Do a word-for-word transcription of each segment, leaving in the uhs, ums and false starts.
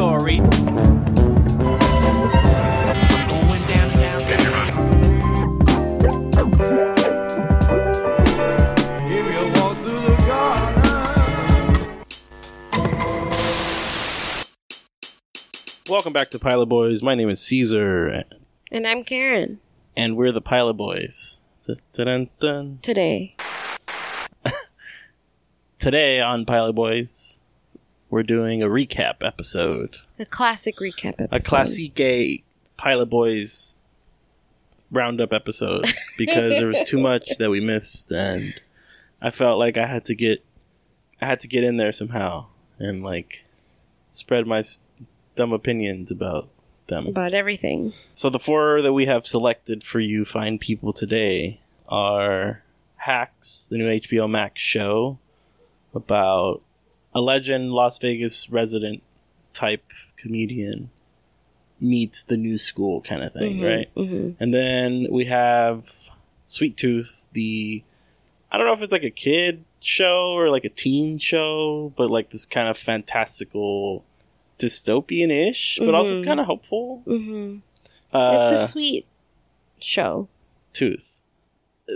story. Going downtown. Give me a walk through the garden. Welcome back to Pilot Boys. My name is Caesar. And I'm Karen. And we're the Pilot Boys. Da-da-dun. Today. Today on Pilot Boys, we're doing a recap episode. A classic recap episode. A classique Pilot Boys roundup episode because there was too much that we missed, and I felt like I had to get, I had to get in there somehow and like spread my dumb opinions about them. About everything. So the four that we have selected for you fine people today are Hacks, the new H B O Max show about a legend Las Vegas resident type comedian meets the new school kind of thing, mm-hmm, right? Mm-hmm. And then we have Sweet Tooth, the, I don't know if it's like a kid show or like a teen show, but like this kind of fantastical dystopian-ish, but mm-hmm, also kind of hopeful. Mm-hmm. Uh, it's a sweet show. Tooth.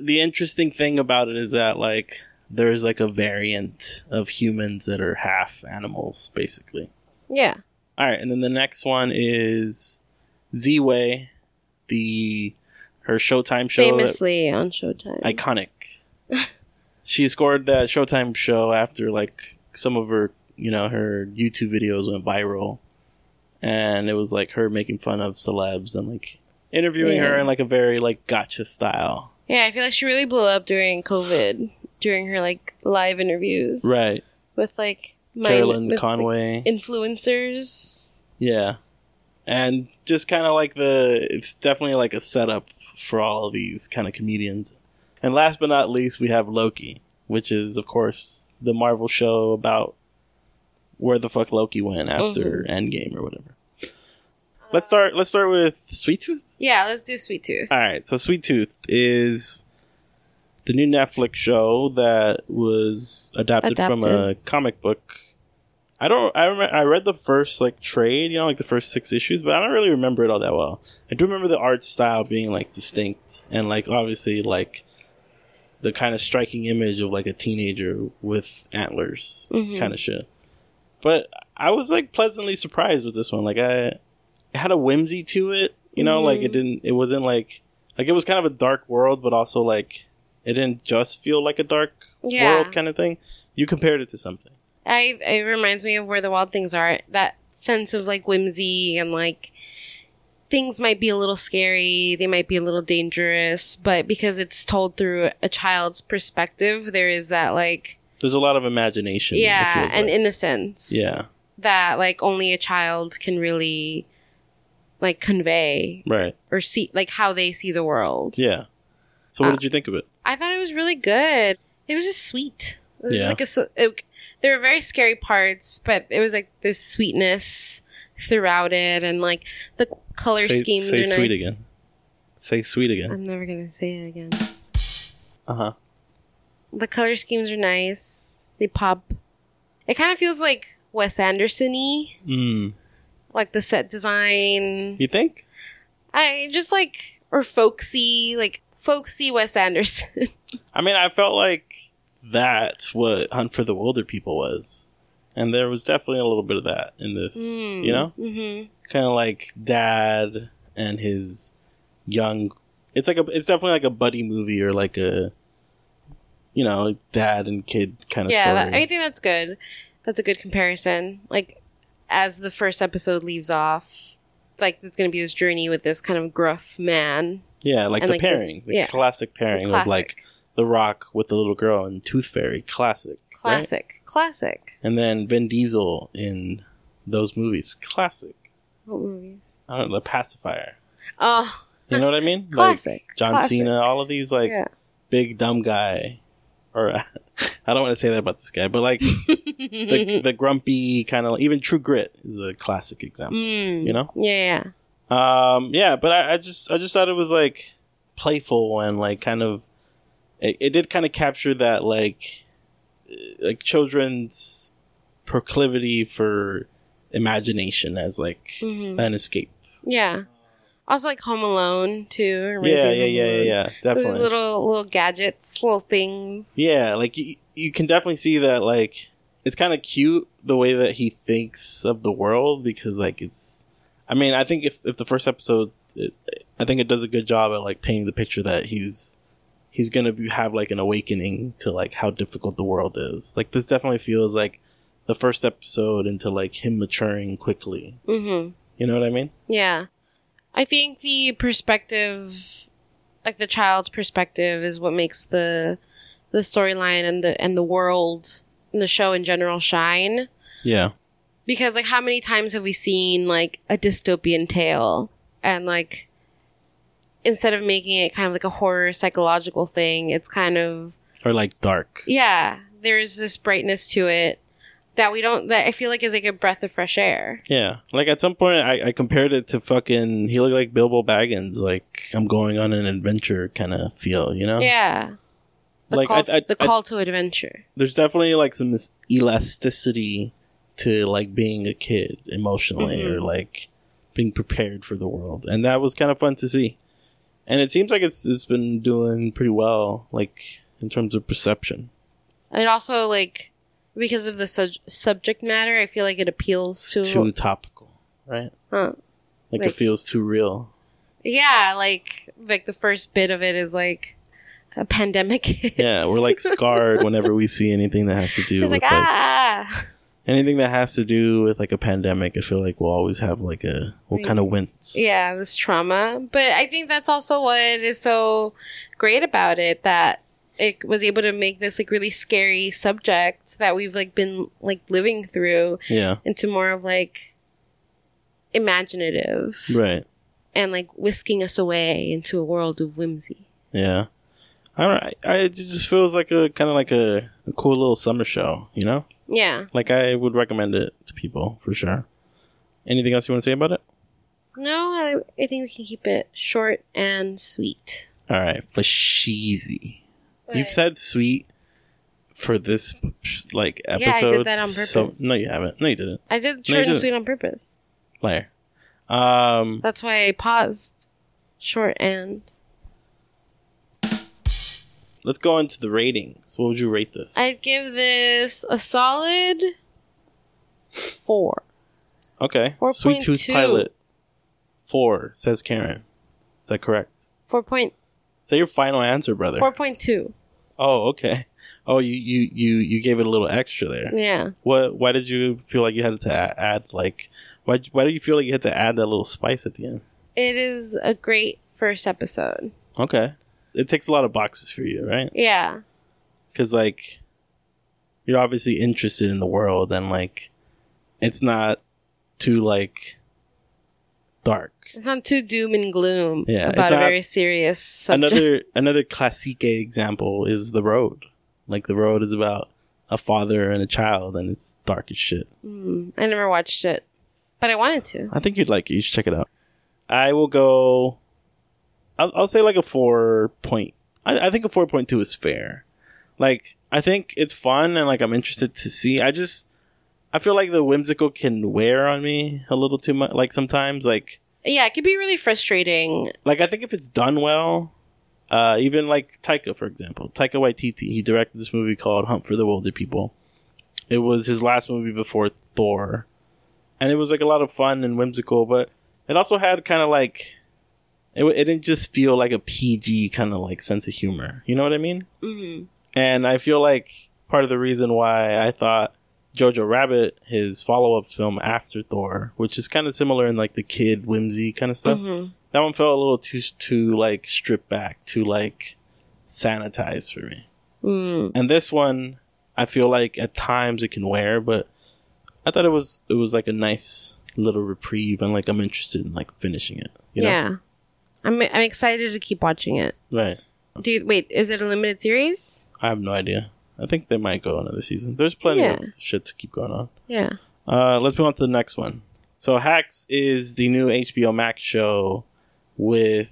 The interesting thing about it is that like there's like a variant of humans that are half animals, basically. Yeah. All right, and then the next one is Ziwe, the her Showtime show, famously on Showtime, iconic. She scored that Showtime show after like some of her, you know, her YouTube videos went viral, and it was like her making fun of celebs and like interviewing yeah. her in like a very like gotcha style. Yeah, I feel like she really blew up during COVID, during her like live interviews, right? With like my, Caroline with, Conway, like, influencers. Yeah, and just kind of like the, it's definitely like a setup for all of these kind of comedians. And last but not least, we have Loki, which is of course the Marvel show about where the fuck Loki went after mm-hmm. Endgame or whatever. Let's start. Let's start with Sweet Tooth. Yeah, let's do Sweet Tooth. All right, so Sweet Tooth is the new Netflix show that was adapted, adapted. from a comic book. I don't. I remember. I read the first like trade, you know, like the first six issues, but I don't really remember it all that well. I do remember the art style being like distinct and like obviously like the kind of striking image of like a teenager with antlers, mm-hmm, kind of shit. But I was like pleasantly surprised with this one. Like I. It had a whimsy to it, you know, mm-hmm, like it didn't, it wasn't like, like it was kind of a dark world, but also like it didn't just feel like a dark yeah. world kind of thing. You compared it to something. I, it reminds me of Where the Wild Things Are. That sense of like whimsy and like things might be a little scary. They might be a little dangerous, but because it's told through a child's perspective, there is that like, there's a lot of imagination. Yeah. And like innocence. Yeah. That like only a child can really like convey, right, or see like how they see the world. Yeah. So what uh, did you think of it? I thought it was really good. It was just sweet. It was yeah. just like a, it, there were very scary parts, but it was like there's sweetness throughout it, and like the color say, schemes say are sweet nice. Again. Say sweet again. I'm never gonna say it again. Uh huh. The color schemes are nice. They pop. It kind of feels like Wes Anderson-y. Mm. Like the set design. You think? I just like, or folksy, like folksy Wes Anderson. I mean, I felt like that's what Hunt for the Wilderpeople was. And there was definitely a little bit of that in this, mm, you know? Mm-hmm. Kind of like dad and his young, it's like a, it's definitely like a buddy movie or like a, you know, dad and kid kind of yeah, story. Yeah, that, I think that's good. That's a good comparison. Like, as the first episode leaves off, like it's going to be this journey with this kind of gruff man. Yeah, like and, the like, pairing, this, the yeah. classic pairing the classic. of like The Rock with the little girl and Tooth Fairy, classic, classic, right? classic. And then Vin Diesel in those movies, classic. What movies? I don't know, The Pacifier. Oh, you know what I mean? Classic. Like John classic. Cena, all of these like yeah. big dumb guy. Or uh, I don't want to say that about this guy, but like the, the grumpy kind of, even True Grit is a classic example, mm, you know? Yeah, yeah. Um, yeah, but I, I just, I just thought it was like playful and like kind of, it, it did kind of capture that like, like children's proclivity for imagination as like mm-hmm. an escape. Yeah. Also like Home Alone too. Yeah, yeah, yeah, yeah, yeah. Definitely. Those little little gadgets, little things. Yeah, like you, you can definitely see that. Like it's kind of cute the way that he thinks of the world because like it's. I mean, I think if, if the first episode, it, I think it does a good job at like painting the picture that he's he's gonna be, have like an awakening to like how difficult the world is. Like this definitely feels like the first episode into like him maturing quickly. Mm-hmm. You know what I mean? Yeah. I think the perspective, like the child's perspective, is what makes the the storyline and the and the world and the show in general shine. Yeah. Because like how many times have we seen like a dystopian tale and like instead of making it kind of like a horror psychological thing, it's kind of or like dark. Yeah. There's this brightness to it. That we don't, that I feel like is like a breath of fresh air. Yeah. Like at some point, I, I compared it to fucking, he looked like Bilbo Baggins, like I'm going on an adventure kind of feel, you know? Yeah. The like call, I, I, the call I, to adventure. There's definitely like some elasticity to like being a kid emotionally mm-hmm. or like being prepared for the world. And that was kind of fun to see. And it seems like it's it's been doing pretty well, like in terms of perception. And also like, because of the su- subject matter, I feel like it appeals to... It's too topical, right? Huh. Like, like, it feels too real. Yeah, like, like the first bit of it is, like, a pandemic hits. Yeah, we're, like, scarred whenever we see anything that has to do it's with, like, ah! Like, anything that has to do with, like, a pandemic, I feel like we'll always have, like, a... We'll like, kind of wince. Yeah, this trauma. But I think that's also what is so great about it, that... It was able to make this like really scary subject that we've like been like living through yeah. into more of like imaginative. Right. And like whisking us away into a world of whimsy. Yeah. I don't I it just feels like a kind of like a, a cool little summer show, you know? Yeah. Like I would recommend it to people for sure. Anything else you want to say about it? No, I, I think we can keep it short and sweet. All right, fasheezy. But you've said sweet for this like episode. Yeah, I did that on purpose. So, no, you haven't. No, you didn't. I did short no, and sweet on purpose. Liar. Um, That's why I paused. Short and. Let's go into the ratings. What would you rate this? I'd give this a solid four. Okay. four. Sweet Tooth two. Pilot. Four, says Karen. Is that correct? Four point. Say your final answer, brother. four point two. Oh, okay. Oh, you, you, you, you gave it a little extra there. Yeah. What? Why did you feel like you had to add, add like... Why Why do you feel like you had to add that little spice at the end? It is a great first episode. Okay. It takes a lot of boxes for you, right? Yeah. Because, like, you're obviously interested in the world and, like, it's not too, like... dark. It's not too doom and gloom yeah, about a very serious subject. Another another classique example is The Road. Like The Road is about a father and a child and it's dark as shit. Mm, I never watched it, but I wanted to. I think you'd like it. You should check it out. I will go... I'll, I'll say like a four point... I, I think a four point two is fair. Like, I think it's fun and like I'm interested to see. I just... I feel like the whimsical can wear on me a little too much. Like sometimes, like yeah, it can be really frustrating. Like I think if it's done well, uh, even like Taika, for example, Taika Waititi, he directed this movie called Hunt for the Wilderpeople. It was his last movie before Thor, and it was like a lot of fun and whimsical, but it also had kind of like it. It didn't just feel like a P G kind of like sense of humor. You know what I mean? Mm-hmm. And I feel like part of the reason why I thought. Jojo Rabbit, his follow-up film after Thor, which is kind of similar in like the kid whimsy kind of stuff. Mm-hmm. That one felt a little too too like stripped back, too like sanitized for me. Mm. And this one, I feel like at times it can wear, but I thought it was it was like a nice little reprieve, and like I'm interested in like finishing it. You know? Yeah, I'm I'm excited to keep watching it. Right. Do you, wait, is it a limited series? I have no idea. I think they might go another season. There's plenty yeah. of shit to keep going on. Yeah. Uh, let's move on to the next one. So Hacks is the new H B O Max show with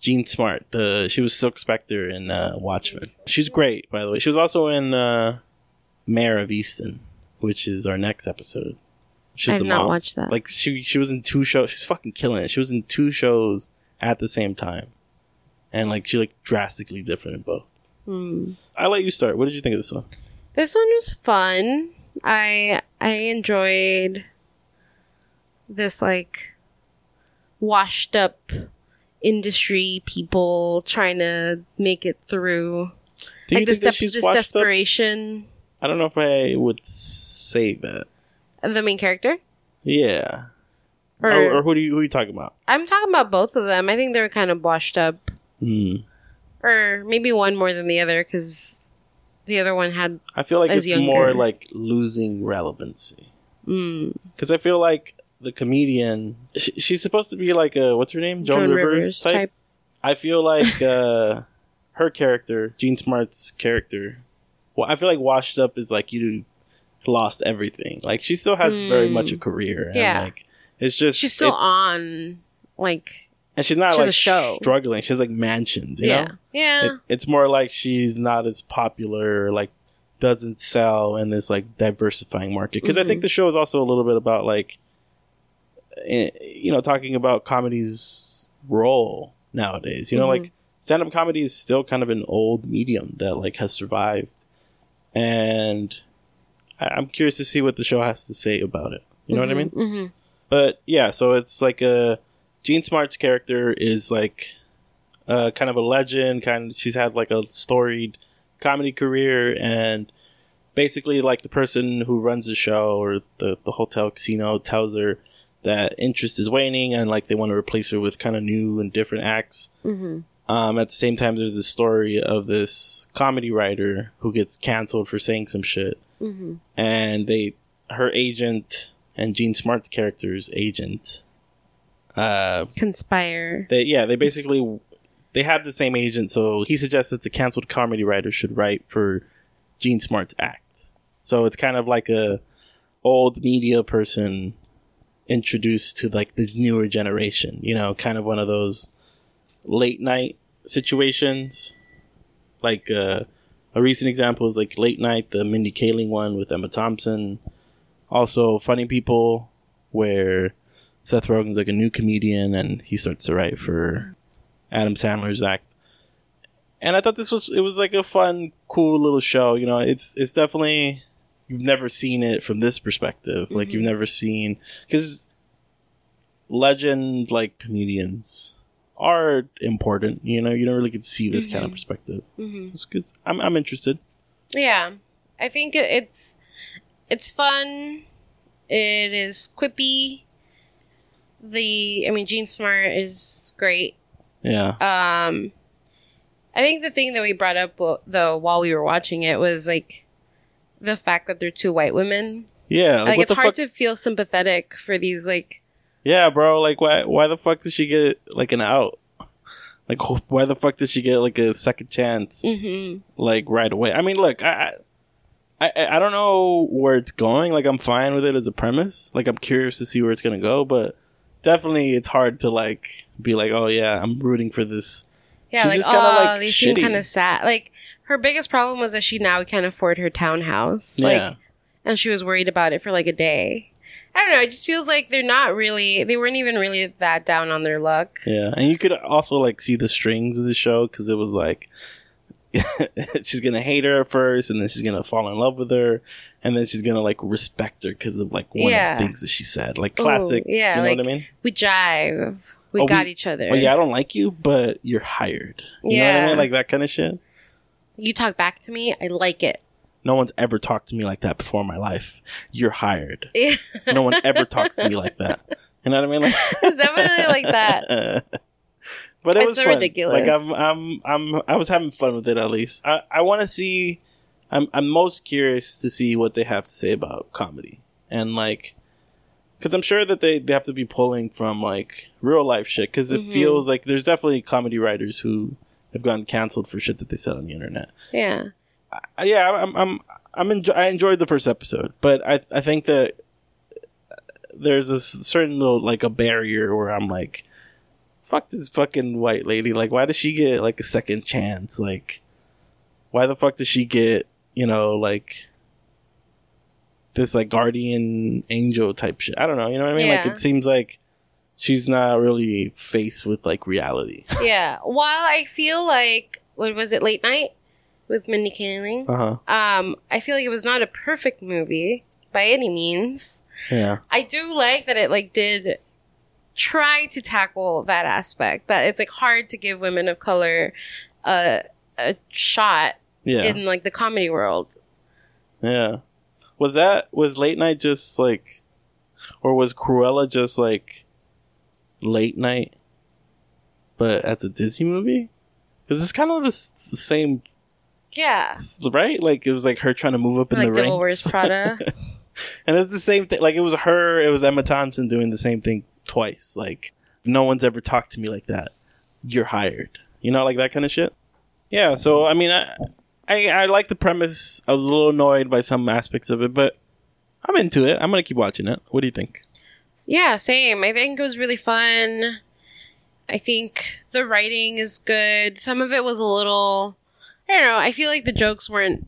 Jean Smart. The She was Silk Spectre in uh, Watchmen. She's great, by the way. She was also in uh, Mayor of Easton, which is our next episode. She's I've the not mom. watched that. Like she, she was in two shows. She's fucking killing it. She was in two shows at the same time, and like she like drastically different in both. Mm. I'll let you start. What did you think of this one? This one was fun. I I enjoyed this like washed up industry people trying to make it through. Do like you this, think de- that she's this desperation. Up? I don't know if I would say that. The main character? Yeah. Or, or, or who do you who are you talking about? I'm talking about both of them. I think they were kind of washed up. Mm. Or maybe one more than the other because the other one had. I feel like it's younger. More like losing relevancy. Because mm. I feel like the comedian, she, she's supposed to be like a what's her name, Joan, Joan Rivers, Rivers type. type. I feel like uh, her character, Jean Smart's character. Well, I feel like washed up is like you lost everything. Like she still has mm. very much a career. And yeah, like, it's just she's still on like. And she's not she's like struggling. She has like mansions, you yeah. know? Yeah. It, it's more like she's not as popular, like doesn't sell in this like diversifying market. Because mm-hmm. I think the show is also a little bit about like, you know, talking about comedy's role nowadays. You know, mm-hmm. like stand-up comedy is still kind of an old medium that like has survived. And I- I'm curious to see what the show has to say about it. You know mm-hmm. what I mean? Mm-hmm. But yeah, so it's like a... Jean Smart's character is like uh, kind of a legend. Kind of, she's had like a storied comedy career, and basically, like the person who runs the show or the, the hotel casino tells her that interest is waning, and like they want to replace her with kind of new and different acts. Mm-hmm. Um, at the same time, there's this story of this comedy writer who gets canceled for saying some shit, mm-hmm. and they, her agent and Jean Smart's character's agent. Uh, conspire they, yeah they basically they have the same agent, so he suggests that the canceled comedy writer should write for Jean Smart's act. So it's kind of like a old media person introduced to like the newer generation, you know, kind of one of those late night situations. Like uh, a recent example is like Late Night, the Mindy Kaling one with Emma Thompson. Also Funny People, where Seth Rogen's like a new comedian and he starts to write for Adam Sandler's act. And I thought this was, it was like a fun, cool little show. You know, it's, it's definitely, you've never seen it from this perspective. Like mm-hmm. you've never seen, because legend like comedians are important. You know, you don't really get to see this mm-hmm. kind of perspective. Mm-hmm. So it's good. I'm, I'm interested. Yeah. I think it's, it's fun. It is quippy. The I mean Jean Smart is great. Yeah. Um I think the thing that we brought up though while we were watching it was like the fact that they're two white women. Yeah. Like, like it's hard fuck? to feel sympathetic for these like yeah, bro, like why why the fuck did she get like an out? Like why the fuck did she get like a second chance mm-hmm. like right away? I mean, look, I, I I don't know where it's going. Like I'm fine with it as a premise. Like I'm curious to see where it's going to go, but definitely, it's hard to like be like, oh yeah, I'm rooting for this. Yeah, she's like just kinda, oh, like, they seem kind of sad. Like her biggest problem was that she now can't afford her townhouse. Like, yeah, and she was worried about it for like a day. I don't know. It just feels like they're not really. They weren't even really that down on their luck. Yeah, and you could also like see the strings of the show because it was like she's gonna hate her at first, and then she's gonna fall in love with her. And then she's going to, like, respect her because of, like, one yeah. of the things that she said. Like, classic. Ooh, yeah, you know like, what I mean? We jive. We oh, got we, each other. Well, yeah, I don't like you, but you're hired. You yeah. know what I mean? Like, that kind of shit. You talk back to me. I like it. No one's ever talked to me like that before in my life. You're hired. Yeah. No one ever talks to me like that. You know what I mean? Like, it's definitely like that. But it it's was so fun. ridiculous. Like, I'm, I'm, I'm, I was having fun with it, at least. I, I want to see... I'm I'm most curious to see what they have to say about comedy. And, like, because I'm sure that they, they have to be pulling from, like, real life shit. Because it mm-hmm. feels like there's definitely comedy writers who have gotten canceled for shit that they said on the internet. Yeah. I, yeah, I'm, I'm, I'm enjoy- I enjoyed the first episode. But I, I think that there's a certain little, like, a barrier where I'm like, fuck this fucking white lady. Like, why does she get, like, a second chance? Like, why the fuck does she get... You know, like this like guardian angel type shit. I don't know. You know what I mean? Yeah. Like it seems like she's not really faced with like reality. Yeah. While I feel like, what was it, Late Night with Mindy Kaling? Uh-huh. Um, I feel like it was not a perfect movie by any means. Yeah. I do like that it like did try to tackle that aspect, that it's like hard to give women of color a a shot yeah. in like the comedy world. Yeah. Was that, was Late Night just like, or was Cruella just like Late Night but as a Disney movie? Because it's kind of the, s- the same. Yeah, right? Like it was like her trying to move up, or in like the Devil ranks. Wears Prada. And it's the same thing. Like it was her, it was Emma Thompson doing the same thing twice. Like, no one's ever talked to me like that, you're hired, you know, like that kind of shit. Yeah. So I mean, I I, I like the premise. I was a little annoyed by some aspects of it, but I'm into it. I'm gonna keep watching it. What do you think? Yeah, same. I think it was really fun. I think the writing is good. Some of it was a little, I don't know, I feel like the jokes weren't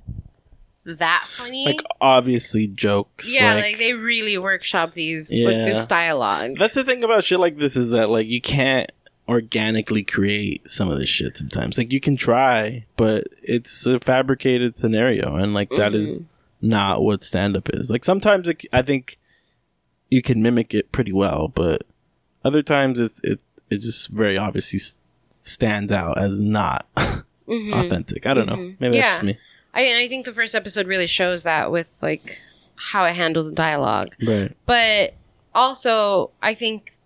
that funny. Like, obviously jokes. Yeah, like, like they really workshop these, yeah. like, this dialogue. That's the thing about shit like this, is that, like, you can't organically create some of this shit sometimes. Like, you can try, but it's a fabricated scenario, and, like, that mm. is not what stand-up is. Like, sometimes it, I think... you can mimic it pretty well, but other times it's it it just very obviously s- stands out as not mm-hmm. authentic. I don't mm-hmm. know. Maybe yeah. that's just me. I I think the first episode really shows that with like how it handles dialogue. Right. But also I think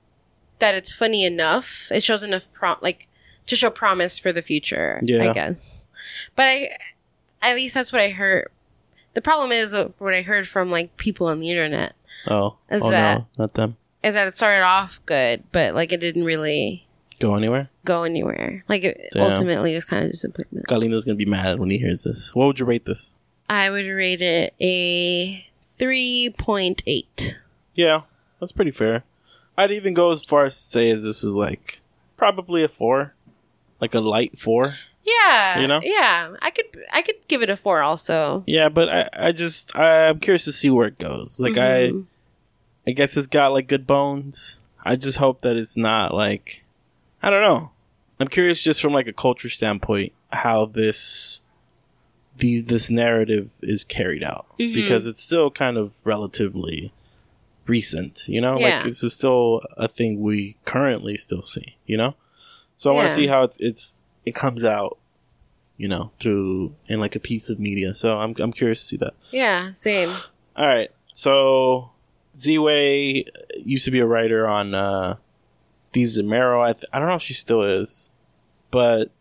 that it's funny enough. It shows enough prom like to show promise for the future. Yeah. I guess. But I at least that's what I heard. The problem is uh, what I heard from like people on the internet. Oh, is oh that, no, not them. Is that it started off good, but like it didn't really go anywhere. Go anywhere. Like it Damn. ultimately was kind of disappointment. Galina's gonna be mad when he hears this. What would you rate this? I would rate it a three point eight. Yeah, that's pretty fair. I'd even go as far as to say as this is like probably a four, like a light four. Yeah, you know. Yeah, I could I could give it a four also. Yeah, but I I just I, I'm curious to see where it goes. Like mm-hmm. I. I guess it's got, like, good bones. I just hope that it's not, like... I don't know. I'm curious just from, like, a culture standpoint how this the, this narrative is carried out. Mm-hmm. Because it's still kind of relatively recent, you know? Yeah. Like, this is still a thing we currently still see, you know? So I yeah. want to see how it's it's it comes out, you know, through... in, like, a piece of media. So I'm I'm curious to see that. Yeah, same. All right. So... Ziwe used to be a writer on uh, De Zamero. I, th- I don't know if she still is, but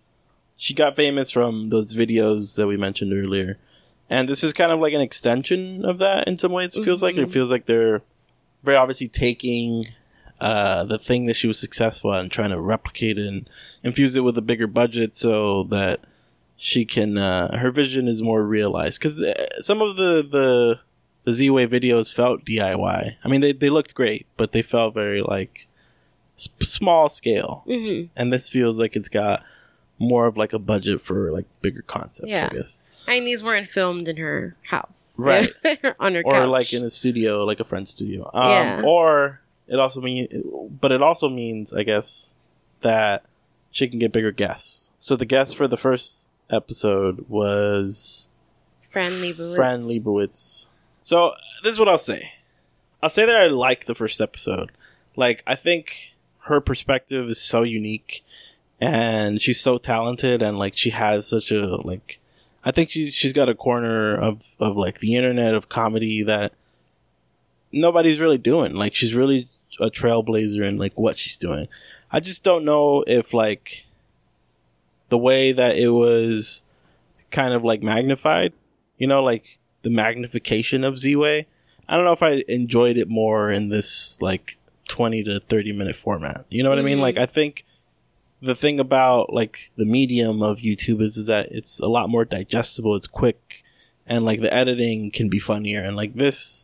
she got famous from those videos that we mentioned earlier. And this is kind of like an extension of that in some ways, it feels mm-hmm. like. It feels like they're very obviously taking uh, the thing that she was successful at and trying to replicate it and infuse it with a bigger budget so that she can, uh, her vision is more realized. Because some of the, the The Z-Way videos felt D I Y. I mean, they, they looked great, but they felt very, like, s- small scale. Mm-hmm. And this feels like it's got more of, like, a budget for, like, bigger concepts, yeah. I guess. I mean, these weren't filmed in her house. Right. On her couch. Or, like, in a studio, like a friend's studio. Um, yeah. Or, it also means, but it also means, I guess, that she can get bigger guests. So the guest for the first episode was... Fran Lebowitz. Fran Lebowitz. So, this is what I'll say. I'll say that I like the first episode. Like, I think her perspective is so unique. And she's so talented. And, like, she has such a, like... I think she's she's got a corner of, of, like, the internet, of comedy that nobody's really doing. Like, she's really a trailblazer in, like, what she's doing. I just don't know if, like, the way that it was kind of, like, magnified. You know, like... the magnification of Z-Way. I don't know if I enjoyed it more in this like twenty to thirty minute format. You know what mm-hmm. I mean? Like I think the thing about like the medium of YouTube is, is that it's a lot more digestible. It's quick and like the editing can be funnier. And like this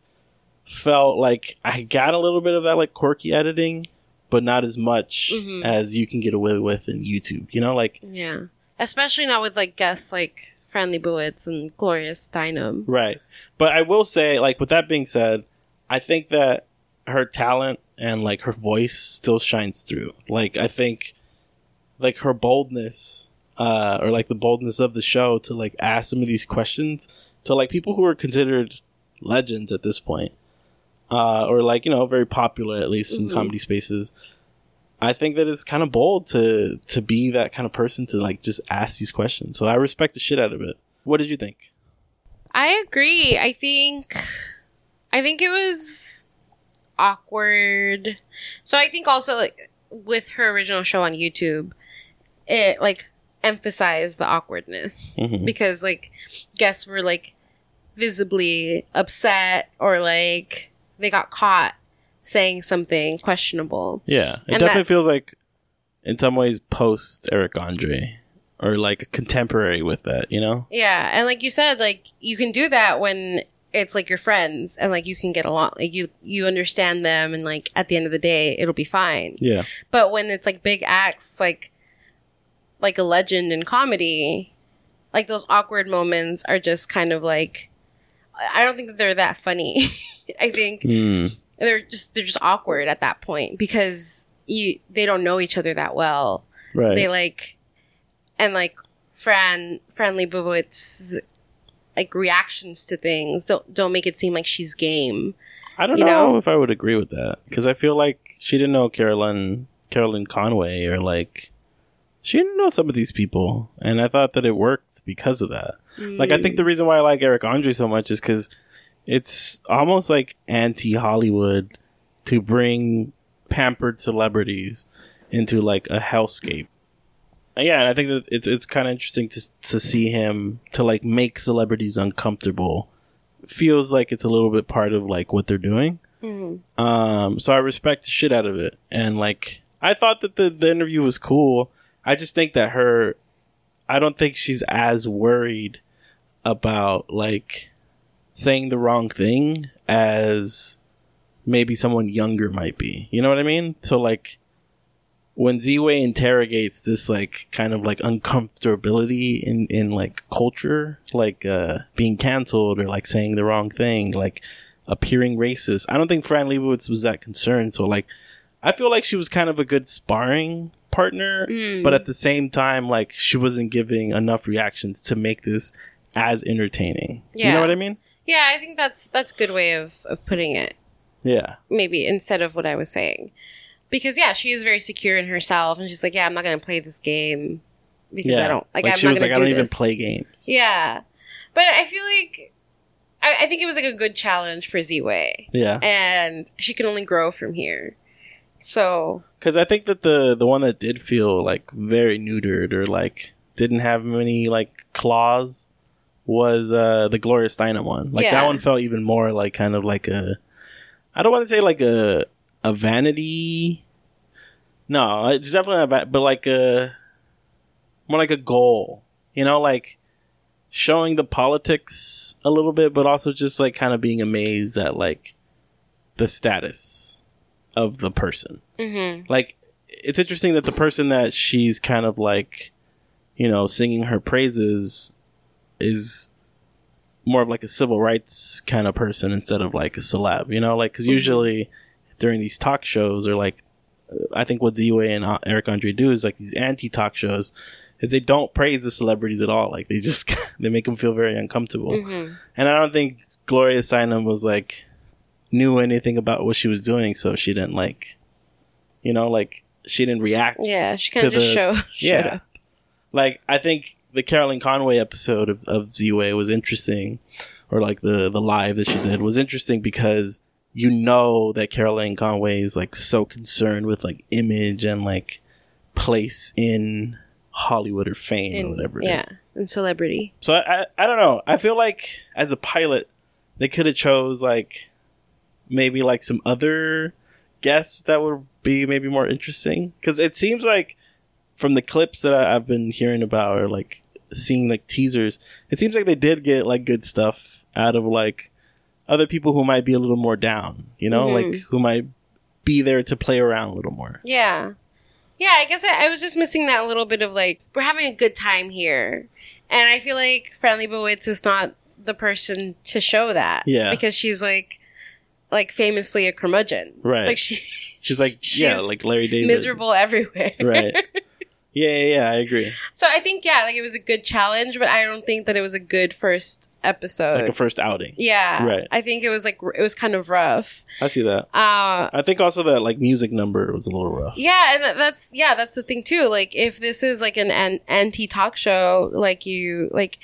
felt like I got a little bit of that like quirky editing, but not as much mm-hmm. as you can get away with in YouTube. You know, like yeah, especially not with like guests like Fran Lebowitz and Gloria Steinem. Right. But I will say, like, with that being said, I think that her talent and, like, her voice still shines through. Like, I think, like, her boldness, uh, or, like, the boldness of the show to, like, ask some of these questions to, like, people who are considered legends at this point. Uh, or, like, you know, very popular, at least in mm-hmm. comedy spaces. I think that it's kind of bold to to be that kind of person to, like, just ask these questions. So I respect the shit out of it. What did you think? I agree. I think... I think it was awkward. So I think also, like, with her original show on YouTube, it, like, emphasized the awkwardness. Mm-hmm. Because, like, guests were, like, visibly upset or, like... they got caught saying something questionable. Yeah. It and definitely that- feels like, in some ways, post Eric Andre. Or, like, contemporary with that, you know? Yeah. And like you said, like, you can do that when it's, like, your friends. And, like, you can get along. Like, you, you understand them. And, like, at the end of the day, it'll be fine. Yeah. But when it's, like, big acts, like, like a legend in comedy, like, those awkward moments are just kind of, like, I don't think that they're that funny. I think mm. they're just they're just awkward at that point because you they don't know each other that well. Right. They like and like Fran Fran Lebowitz's like reactions to things don't don't make it seem like she's game. I don't you know? know if I would agree with that because I feel like she didn't know Caroline Caroline Conway or like she didn't know some of these people, and I thought that it worked because of that. Mm. Like I think the reason why I like Eric Andre so much is because it's almost like anti-Hollywood to bring pampered celebrities into like a hellscape. And yeah, and I think that it's it's kind of interesting to to see him to like make celebrities uncomfortable. Feels like it's a little bit part of like what they're doing. Mm-hmm. Um, so I respect the shit out of it, and like I thought that the the interview was cool. I just think that her, I don't think she's as worried about like. Saying the wrong thing as maybe someone younger might be. You know what I mean? So like when Ziwe interrogates this like kind of like uncomfortability in, in like culture, like uh, being canceled or like saying the wrong thing, like appearing racist. I don't think Fran Lebowitz was that concerned. So like I feel like she was kind of a good sparring partner, mm. but at the same time, like she wasn't giving enough reactions to make this as entertaining. Yeah. You know what I mean? Yeah, I think that's that's a good way of, of putting it. Yeah. Maybe instead of what I was saying. Because, yeah, she is very secure in herself. And she's like, yeah, I'm not going to play this game. Because yeah. I don't... Like, like I'm she not was like, do I don't this. even play games. Yeah. But I feel like... I, I think it was, like, a good challenge for Ziwe. Yeah. And she can only grow from here. So... Because I think that the, the one that did feel, like, very neutered or, like, didn't have many, like, claws... was uh, the Gloria Steinem one. Like, yeah. that one felt even more, like, kind of like a... I don't want to say, like, a a vanity... No, it's definitely not bad, but, like, a... More like a goal. You know, like, showing the politics a little bit, but also just, like, kind of being amazed at, like, the status of the person. Mm-hmm. Like, it's interesting that the person that she's kind of, like, you know, singing her praises... is more of like a civil rights kind of person instead of like a celeb, you know, like because usually during these talk shows or like I think what Ziwe and Eric Andre do is like these anti-talk shows is they don't praise the celebrities at all. Like they just they make them feel very uncomfortable. Mm-hmm. And I don't think Gloria Steinem was like knew anything about what she was doing, so she didn't like, you know, like she didn't react. Yeah, she kind of just show. Yeah, up. Like I think. The Caroline Conway episode of, of Ziwe was interesting, or like the, the live that she did was interesting because you know that Caroline Conway is like so concerned with like image and like place in Hollywood or fame and, or whatever it yeah, is. And celebrity. So I, I I don't know. I feel like as a pilot, they could have chose like maybe like some other guests that would be maybe more interesting because it seems like from the clips that I, I've been hearing about or like seeing like teasers, it seems like they did get like good stuff out of like other people who might be a little more down, you know, mm-hmm. like who might be there to play around a little more. Yeah. Yeah. I guess I, I was just missing that little bit of like, we're having a good time here. And I feel like Fran Lebowitz is not the person to show that. Yeah. Because she's like, like famously a curmudgeon. Right. Like she, she's like, she's yeah, like Larry David. Miserable everywhere. Right. Yeah, yeah, yeah, I agree. So I think, yeah, like it was a good challenge, but I don't think that it was a good first episode. Like a first outing. Yeah. Right. I think it was like, it was kind of rough. I see that. Uh, I think also that like music number was a little rough. Yeah. And that's, yeah, that's the thing too. Like if this is like an, an anti talk show, like you, like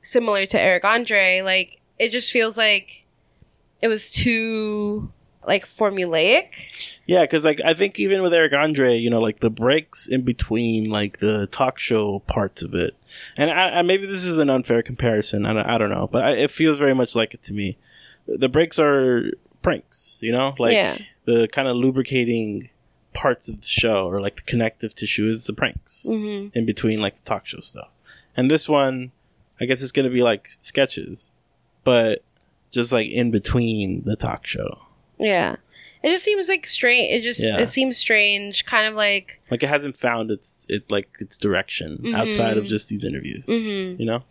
similar to Eric Andre, like it just feels like it was too... like formulaic. Yeah, because like I think even with Eric Andre, you know, like the breaks in between like the talk show parts of it, and I, I maybe this is an unfair comparison. I don't, I don't know, but I, it feels very much like it to me. The breaks are pranks, you know, like yeah. the kind of lubricating parts of the show or like the connective tissue is the pranks mm-hmm. in between like the talk show stuff. And this one, I guess it's going to be like sketches, but just like in between the talk show. Yeah. It just seems like strange. It just yeah. it seems strange, kind of like like it hasn't found its it like its direction mm-hmm. outside of just these interviews. Mm-hmm. You know?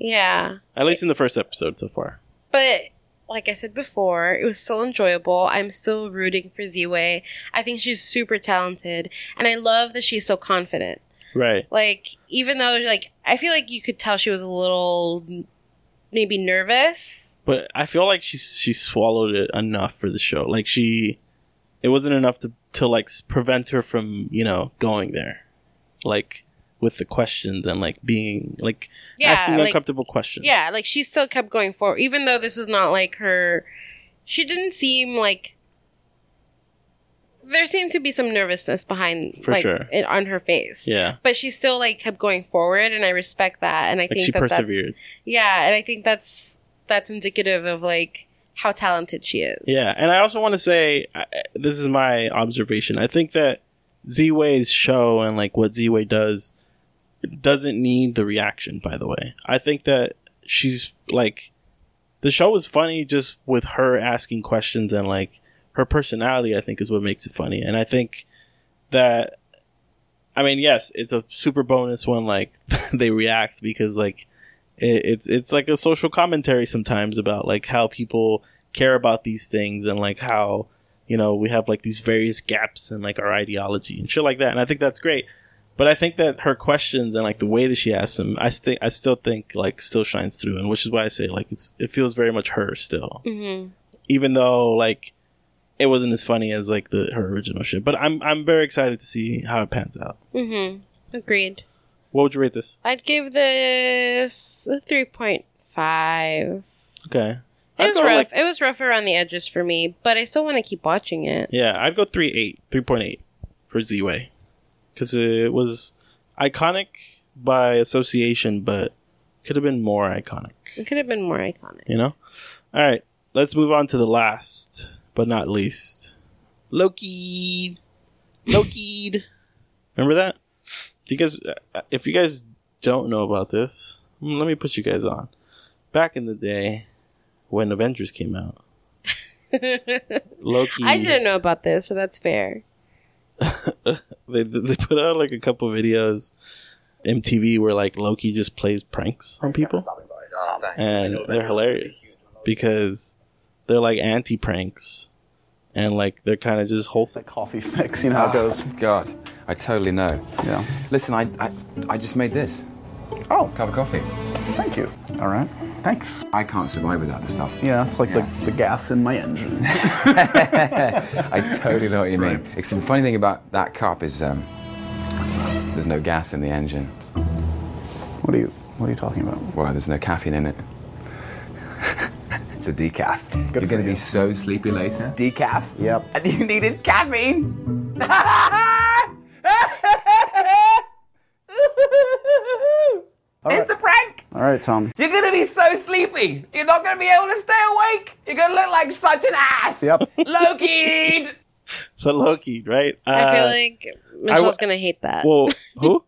Yeah. At least it, in the first episode so far. But like I said before, it was still enjoyable. I'm still rooting for Ziwe. I think she's super talented, and I love that she's so confident. Right. Like even though like I feel like you could tell she was a little maybe nervous. But I feel like she she swallowed it enough for the show. Like she, it wasn't enough to to like prevent her from, you know, going there, like with the questions and like being like yeah, asking like, uncomfortable questions. Yeah, like she still kept going forward, even though this was not like her. She didn't seem like there seemed to be some nervousness behind for like sure. it, on her face. Yeah, but she still like kept going forward, and I respect that, and I like think she that persevered. That's, yeah, and I think that's. that's indicative of like how talented she is. Yeah, and I also want to say I, this is my observation. I think that Z-Way's show and like what Z-Way does doesn't need the reaction, by the way. I think that she's like the show was funny just with her asking questions and like her personality, I think, is what makes it funny. And I think that I mean, yes, it's a super bonus when like they react because like It's it's like a social commentary sometimes about like how people care about these things and like how, you know, we have like these various gaps in like our ideology and shit like that. And I think that's great. But I think that her questions and like the way that she asks them, I st- I still think like still shines through. And which is why I say like it's, it feels very much her still, mm-hmm. even though like it wasn't as funny as like the her original shit. But I'm I'm very excited to see how it pans out. Mm-hmm. Agreed. What would you rate this? I'd give this a three point five. Okay. It was rough. Like, it was rough around the edges for me, but I still want to keep watching it. Yeah, I'd go three point eight. three point eight for Z-Way. Because it was iconic by association, but could have been more iconic. It could have been more iconic. You know? All right. Let's move on to the last, but not least. Loki. Loki. Remember that? You guys, if you guys don't know about this, let me put you guys on. Back in the day, when Avengers came out, Loki. I didn't know about this, so that's fair. they they put out like a couple videos. M T V where like Loki just plays pranks on people, and they're hilarious because they're like anti-pranks, and like they're kind of just wholesome. Coffee fix, you know how it goes. God. I totally know. Yeah. Listen, I, I I just made this. Oh. Cup of coffee. Thank you. All right. Thanks. I can't survive without this stuff. Yeah, it's like yeah. The, the gas in my engine. I totally know what you mean. Right. Except the funny thing about that cup is um, there's no gas in the engine. What are you What are you talking about? Well, there's no caffeine in it. It's a decaf. Good You're going to you. be so sleepy later. Decaf? Yep. And you needed caffeine. Right. It's a prank! Alright, Tom. You're gonna be so sleepy! You're not gonna be able to stay awake! You're gonna look like such an ass! Yep. Loki'd! So Loki'd, right? Uh, I feel like Michelle's w- gonna hate that. Well, who?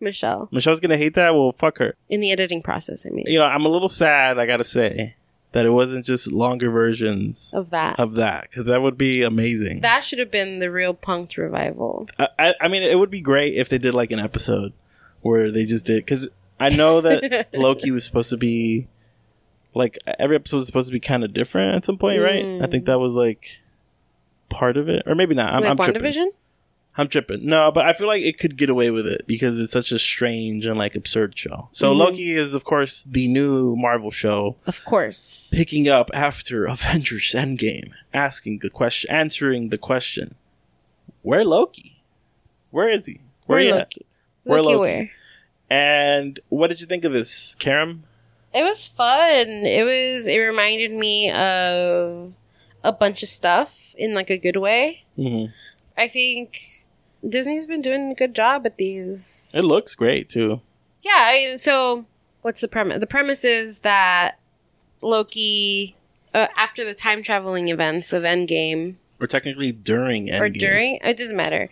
Michelle. Michelle's gonna hate that? Well, fuck her. In the editing process, I mean. You know, I'm a little sad, I gotta say, that it wasn't just longer versions of that. Of that, because that would be amazing. That should have been the real Punk'd revival. I, I, I mean, it would be great if they did like an episode where they just did, because I know that Loki was supposed to be, like, every episode was supposed to be kind of different at some point, right? Mm. I think that was, like, part of it. Or maybe not. I'm, like I'm tripping. WandaVision? I'm tripping. No, but I feel like it could get away with it because it's such a strange and, like, absurd show. So mm-hmm. Loki is, of course, the new Marvel show. Of course. Picking up after Avengers Endgame, asking the question, answering the question, where Loki? Where is he? Where, where he Loki? At? Where Loki? Loki where? And what did you think of this, Karam? It was fun. It was. It reminded me of a bunch of stuff in like a good way. Mm-hmm. I think Disney's been doing a good job at these. It looks great too. Yeah. I mean, so what's the premise? The premise is that Loki, uh, after the time traveling events of Endgame, or technically during Endgame, or during it doesn't matter.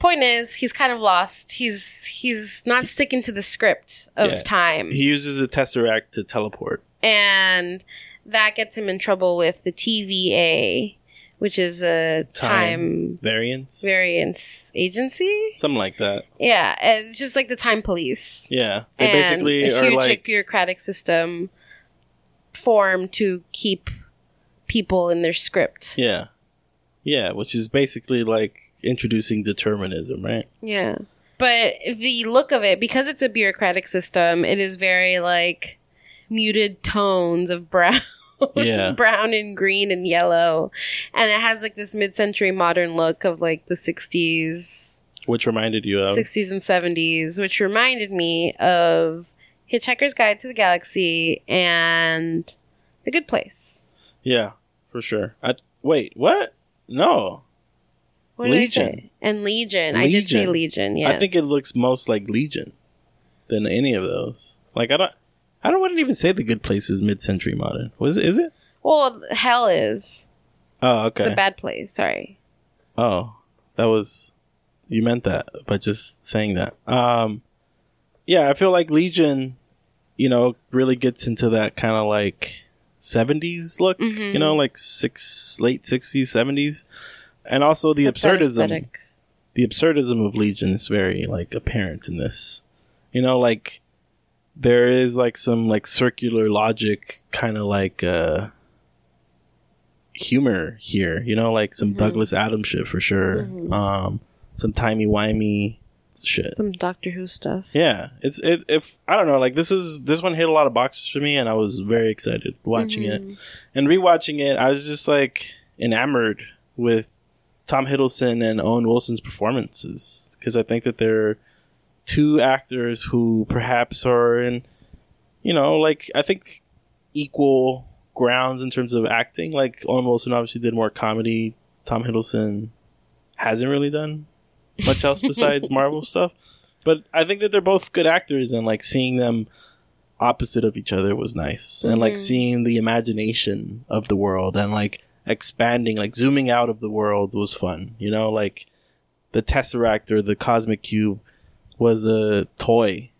Point is, he's kind of lost. He's he's not sticking to the script of yeah. time. He uses a Tesseract to teleport. And that gets him in trouble with the T V A, which is a time... time variance? Variance agency? Something like that. Yeah. It's just like the time police. Yeah. They and basically a huge are like, bureaucratic system formed to keep people in their script. Yeah. Yeah, which is basically like... introducing determinism, right? Yeah. But the look of it, because it's a bureaucratic system, it is very like muted tones of brown, yeah. brown and green and yellow. And it has like this mid-century modern look of like the sixties. Which reminded you of? sixties and seventies, which reminded me of Hitchhiker's Guide to the Galaxy and The Good Place. Yeah, for sure. I, wait, what? No. What Legion. And Legion. Legion. I did say Legion, yes. I think it looks most like Legion than any of those. Like, I don't I don't want to even say The Good Place is mid-century modern. Was it, is it? Well, Hell is. Oh, okay. The Bad Place, sorry. Oh, that was... You meant that, but just saying that. Um, yeah, I feel like Legion, you know, really gets into that kind of, like, seventies look. Mm-hmm. You know, like six, late sixties, seventies. And also the That's absurdism, the absurdism of Legion is very like apparent in this, you know, like there is like some like circular logic kind of like uh, humor here, you know, like some mm-hmm. Douglas Adams shit for sure. Mm-hmm. Um, some timey-wimey shit. Some Doctor Who stuff. Yeah. It's, it's, if I don't know, like this is, this one hit a lot of boxes for me and I was very excited watching mm-hmm. it and rewatching it. I was just like enamored with Tom Hiddleston and Owen Wilson's performances because I think that they're two actors who perhaps are in, you know, like I think equal grounds in terms of acting. Like Owen Wilson obviously did more comedy. Tom Hiddleston hasn't really done much else besides Marvel stuff. But I think that they're both good actors and like seeing them opposite of each other was nice. Mm-hmm. And like seeing the imagination of the world and like expanding, like zooming out of the world was fun, you know, like the Tesseract or the Cosmic Cube was a toy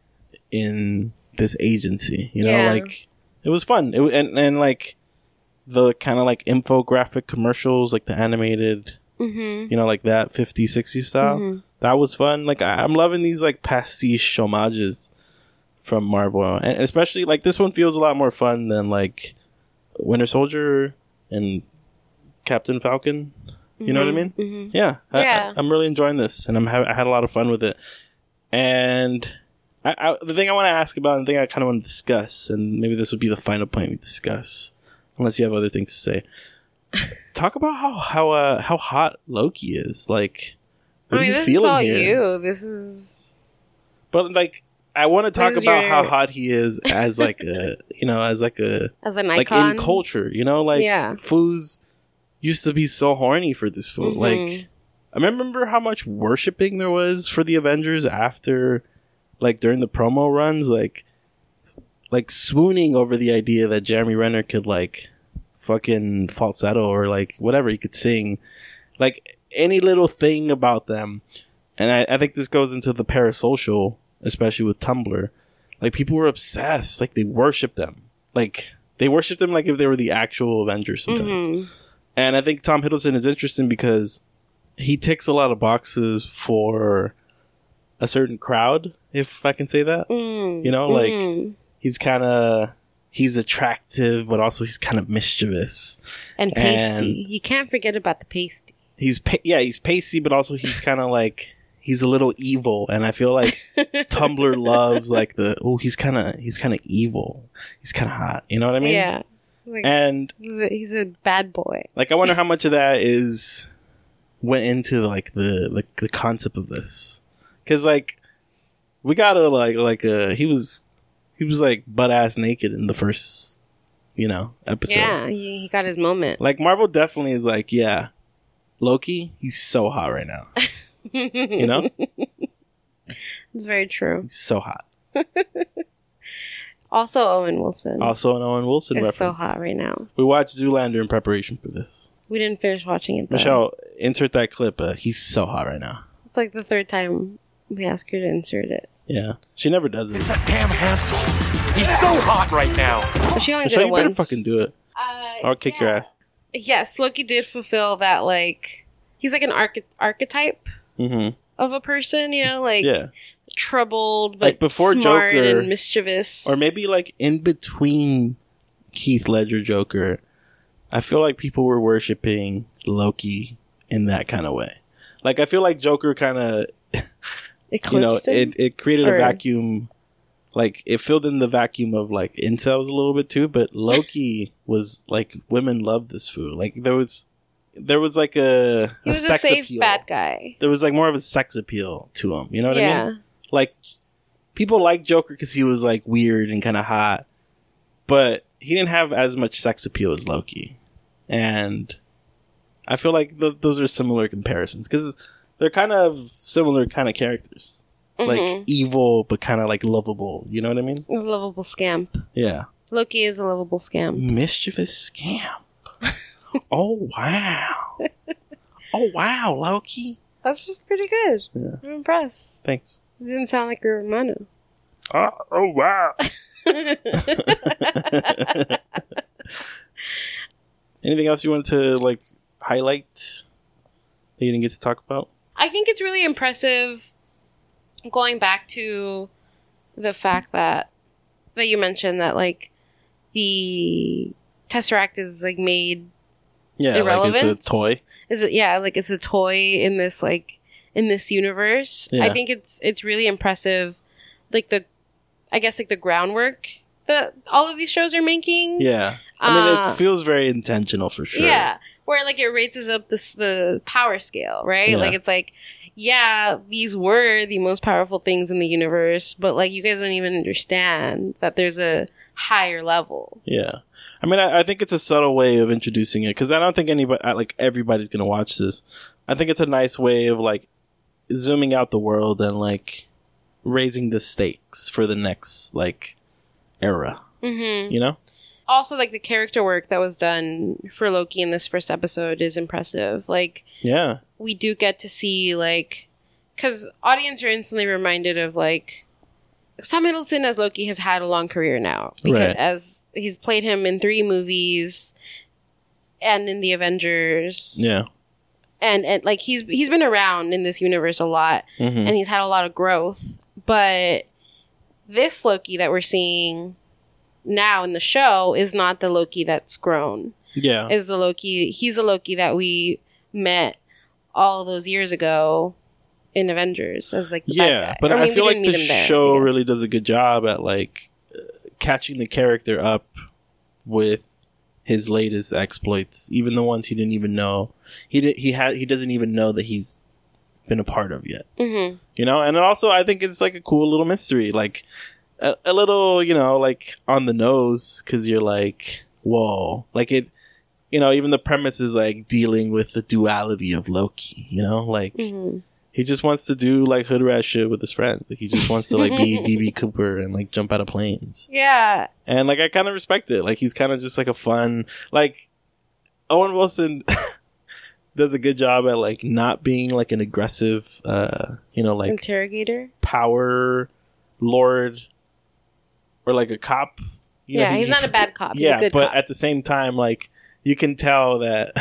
in this agency, you know, yeah. like it was fun. It, and, and like the kind of like infographic commercials, like the animated, mm-hmm. you know, like that fifties, sixties style, mm-hmm. that was fun. Like I, I'm loving these like pastiche homages from Marvel, and especially like this one feels a lot more fun than like Winter Soldier and Captain Falcon, you mm-hmm. know what I mean? Mm-hmm. Yeah, I, yeah. I, I'm really enjoying this, and I'm ha- I had a lot of fun with it. And I, I, the thing I want to ask about, and the thing I kind of want to discuss, and maybe this would be the final point we discuss, unless you have other things to say. Talk about how how uh, how hot Loki is. Like, what I mean, are you this feeling is all here? You. This is. But like, I want to talk about your... how hot he is as like a you know as like a as an icon like in culture. You know, like yeah. Foo's used to be so horny for this food. Mm-hmm. Like, I remember how much worshiping there was for the Avengers after, like, during the promo runs. Like, like swooning over the idea that Jeremy Renner could, like, fucking falsetto or, like, whatever he could sing. Like, any little thing about them. And I, I think this goes into the parasocial, especially with Tumblr. Like, people were obsessed. Like, they worshiped them. Like, they worshiped them like if they were the actual Avengers sometimes. Mm-hmm. And I think Tom Hiddleston is interesting because he ticks a lot of boxes for a certain crowd, if I can say that. Mm. You know, like mm. he's kind of he's attractive, but also he's kind of mischievous and pasty. And you can't forget about the pasty. He's pa- yeah, he's pasty, but also he's kind of like he's a little evil, and I feel like Tumblr loves like the oh he's kind of he's kind of evil, he's kind of hot. You know what I mean? Yeah. Like, and he's a, he's a bad boy. Like, I wonder how much of that is went into like the like the concept of this, because like we gotta like like uh he was he was like butt ass naked in the first you know episode. Yeah, he, he got his moment. Like Marvel definitely is like yeah, Loki, he's so hot right now. You know, it's very true. He's so hot. Also Owen Wilson. Also an Owen Wilson it's reference. It's so hot right now. We watched Zoolander in preparation for this. We didn't finish watching it, though. Michelle, insert that clip. Uh, he's so hot right now. It's like the third time we ask her to insert it. Yeah. She never does it. It's that damn Hansel. He's so hot right now. But she only Michelle, did it you once. Better fucking do it. Uh, I'll kick yeah. your ass. Yes, Loki did fulfill that, like... He's like an arch- archetype mm-hmm. of a person, you know? Like... Yeah. Troubled, but like before smart Joker, and mischievous, or maybe like in between Heath Ledger Joker. I feel like people were worshiping Loki in that kind of way. Like I feel like Joker kind of, you know, it, it created or... a vacuum. Like it filled in the vacuum of like incels a little bit too. But Loki was like women loved this food. Like there was. There was like a, a was sex a safe appeal. Bad guy. There was like more of a sex appeal to him. You know what yeah. I mean? Like people like Joker because he was like weird and kind of hot, but he didn't have as much sex appeal as Loki. And I feel like th- those are similar comparisons because they're kind of similar kind of characters, mm-hmm. like evil but kind of like lovable. You know what I mean? A lovable scamp. Yeah. Loki is a lovable scamp. Mischievous scamp. Oh wow! Oh wow, Loki. That's pretty good. Yeah. I'm impressed. Thanks. It didn't sound like your Romano. Uh, oh wow! Anything else you wanted to like highlight that you didn't get to talk about? I think it's really impressive. Going back to the fact that that you mentioned that like the Tesseract is like made. Yeah, irrelevant. Like it's a toy. Is it? Yeah, like it's a toy in this like in this universe. Yeah. I think it's it's really impressive, like the, I guess like the groundwork that all of these shows are making. Yeah, I uh, mean it feels very intentional for sure. Yeah, where like it raises up this the power scale, right? Yeah. Like it's like, yeah, these were the most powerful things in the universe, but like you guys don't even understand that there's a higher level. Yeah. I mean, I, I think it's a subtle way of introducing it because I don't think anybody, like everybody's going to watch this. I think it's a nice way of like zooming out the world and like raising the stakes for the next like era, mm-hmm. you know? Also, like the character work that was done for Loki in this first episode is impressive. Like, yeah, we do get to see like, because audience are instantly reminded of like, Tom Hiddleston as Loki has had a long career now because right. as he's played him in three movies and in the Avengers. Yeah. And and like he's he's been around in this universe a lot mm-hmm. and he's had a lot of growth. But this Loki that we're seeing now in the show is not the Loki that's grown. Yeah. Is the Loki he's the Loki that we met all those years ago in Avengers as like the yeah, bad guy. But I, mean, I feel like the show there, really does a good job at like catching the character up with his latest exploits, even the ones he didn't even know he did, he had he doesn't even know that he's been a part of yet. Mm-hmm. You know, and also I think it's like a cool little mystery, like a, a little you know like on the nose because you're like whoa, like it. You know, even the premise is like dealing with the duality of Loki. You know, like. Mm-hmm. He just wants to do like hood rat shit with his friends. Like he just wants to like be D B Cooper and like jump out of planes. Yeah. And like I kind of respect it. Like he's kind of just like a fun like Owen Wilson does a good job at like not being like an aggressive, uh, you know, like interrogator, power lord, or like a cop. You yeah, know, he he's just, not a bad cop. He's yeah, a good but cop. At the same time, like you can tell that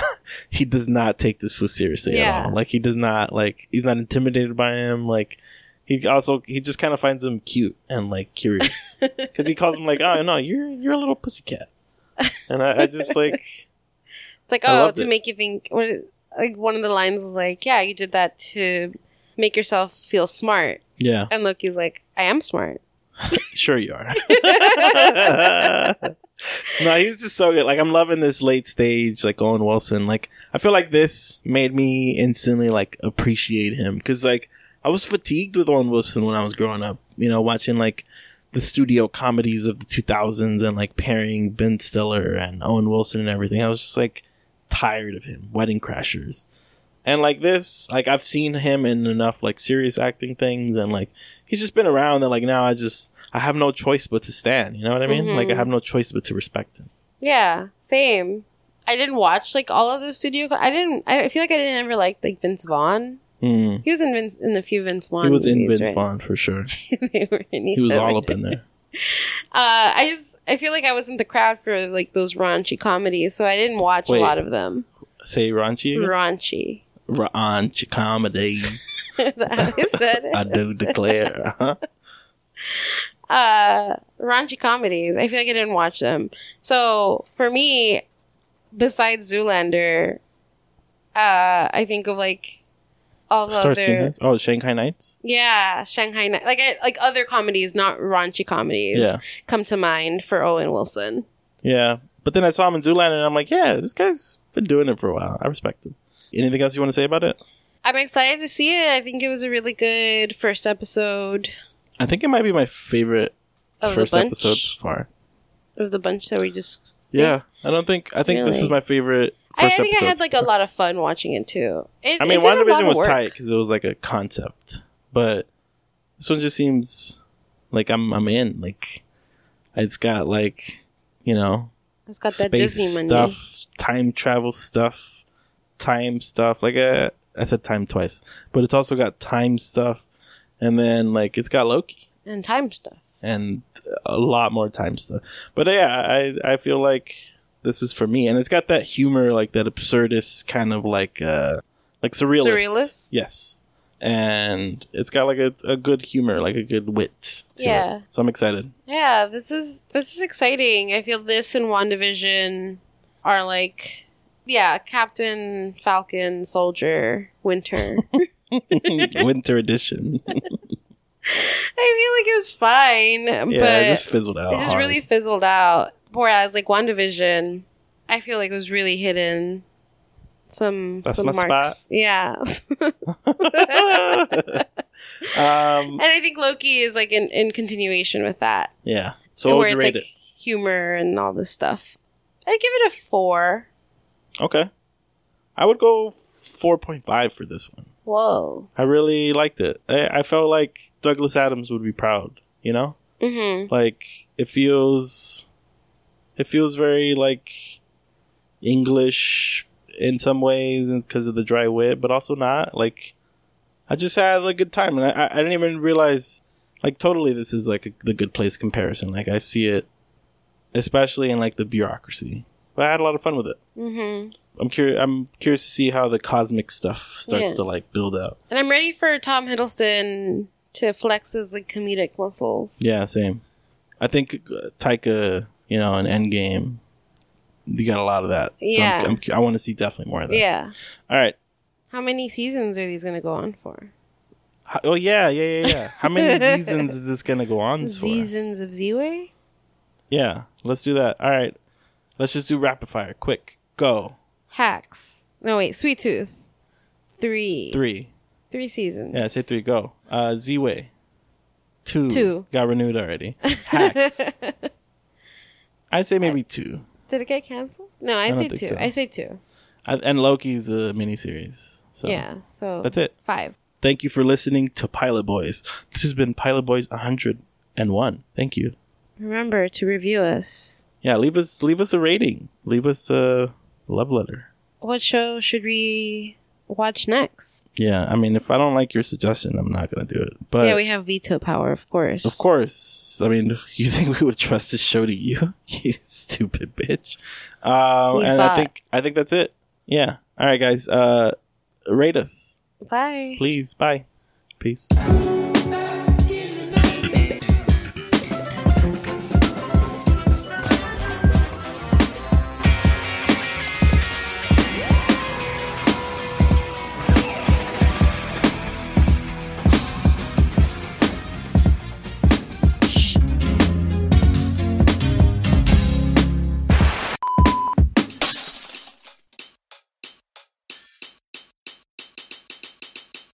he does not take this fool seriously yeah. at all. Like he does not like he's not intimidated by him. Like He also he just kind of finds him cute and like curious because he calls him like, oh no, you're you're a little pussycat, and I, I just like it's like oh to it. make you think. What is, like one of the lines is like, yeah, you did that to make yourself feel smart. Yeah, and Loki's like, I am smart. Sure you are. No, he's just so good. Like I'm loving this late stage, like Owen Wilson. Like I feel like this made me instantly like appreciate him because like. I was fatigued with Owen Wilson when I was growing up, you know, watching like the studio comedies of the two thousands and like pairing Ben Stiller and Owen Wilson and everything. I was just like tired of him, Wedding Crashers. And like this, like I've seen him in enough like serious acting things and like he's just been around that like now I just, I have no choice but to stand, you know what I mean? Mm-hmm. Like I have no choice but to respect him. Yeah, same. I didn't watch like all of the studio, I didn't, I feel like I didn't ever like like Vince Vaughn. Mm. He was in Vince, in a few Vince Vaughn. He was movies, in Vince right? Vaughn for sure. They were in he was all up in there. Uh, I just I feel like I wasn't the crowd for like those raunchy comedies, so I didn't watch Wait, a lot of them. Say raunchy. Again? Raunchy. Raunchy comedies. Is that how you said it? I do declare. Uh-huh. Uh, raunchy comedies. I feel like I didn't watch them. So for me, besides Zoolander, uh, I think of like. All the other, oh, Shanghai Knights? Yeah, Shanghai Knights. Like, I, like other comedies, not raunchy comedies, yeah. come to mind for Owen Wilson. Yeah. But then I saw him in Zoolander, and I'm like, yeah, this guy's been doing it for a while. I respect him. Anything else you want to say about it? I'm excited to see it. I think it was a really good first episode. I think it might be my favorite of first episode so far. Of the bunch that we just... Yeah, I don't think... I think really? This is my favorite... I think I had like a lot of fun watching it too. It, I mean, WandaVision was tight because it was like a concept, but this one just seems like I'm I'm in. Like it's got like you know, it's got that Disney money stuff, time travel stuff, time stuff. Like uh, I said, time twice, but it's also got time stuff, and then like it's got Loki and time stuff and a lot more time stuff. But uh, yeah, I I feel like. This is for me, and it's got that humor, like that absurdist kind of like, uh, like surrealist. Surrealist, yes, and it's got like a, a good humor, like a good wit. To yeah, it. So I'm excited. Yeah, this is this is exciting. I feel this and WandaVision are like, yeah, Captain Falcon, Soldier, Winter, Winter Edition. I feel like it was fine, yeah, but it just fizzled out. It just hard. really fizzled out. Whereas, like, WandaVision, I feel like it was really hidden. Some That's some my marks. Spot. Yeah. um, and I think Loki is, like, in, in continuation with that. Yeah. So what would you rate like, it? Humor and all this stuff. I'd give it a four. Okay. I would go four point five for this one. Whoa. I really liked it. I, I felt like Douglas Adams would be proud, you know? Mm-hmm. Like, it feels... It feels very, like, English in some ways because of the dry wit, but also not. Like, I just had a good time, and I, I didn't even realize, like, totally this is, like, a, the Good Place comparison. Like, I see it, especially in, like, the bureaucracy. But I had a lot of fun with it. Mm-hmm. I'm, curi- I'm curious to see how the cosmic stuff starts yeah. to, like, build out. And I'm ready for Tom Hiddleston to flex his, like, comedic muscles. Yeah, same. I think uh, Taika... You know, an Endgame. You got a lot of that. Yeah. So I'm, I'm, I want to see definitely more of that. Yeah. All right. How many seasons are these going to go on for? How, oh, yeah, yeah, yeah, yeah. How many seasons is this going to go on seasons for? Seasons of Ziwe? Yeah. Let's do that. All right. Let's just do rapid fire. Quick. Go. Hacks. No, wait. Sweet Tooth. Three. Three. Three seasons. Yeah, say three. Go. Uh, Ziwe. Two. Two. Got renewed already. Hacks. I'd say maybe two. Did it get canceled? No, I'd I say two. So. I say two. I, and Loki's a miniseries. So yeah, so that's it. Five. Thank you for listening to Pilot Boys. This has been Pilot Boys one oh one. Thank you. Remember to review us. Yeah, leave us leave us a rating. Leave us a love letter. What show should we watch next? Yeah, I mean, if I don't like your suggestion, I'm not going to do it. But yeah, we have veto power, of course. Of course. I mean, you think we would trust this show to you? You stupid bitch. Um, and thought. I think I think that's it. Yeah. All right, guys. Uh, rate us. Bye. Please. Bye. Peace.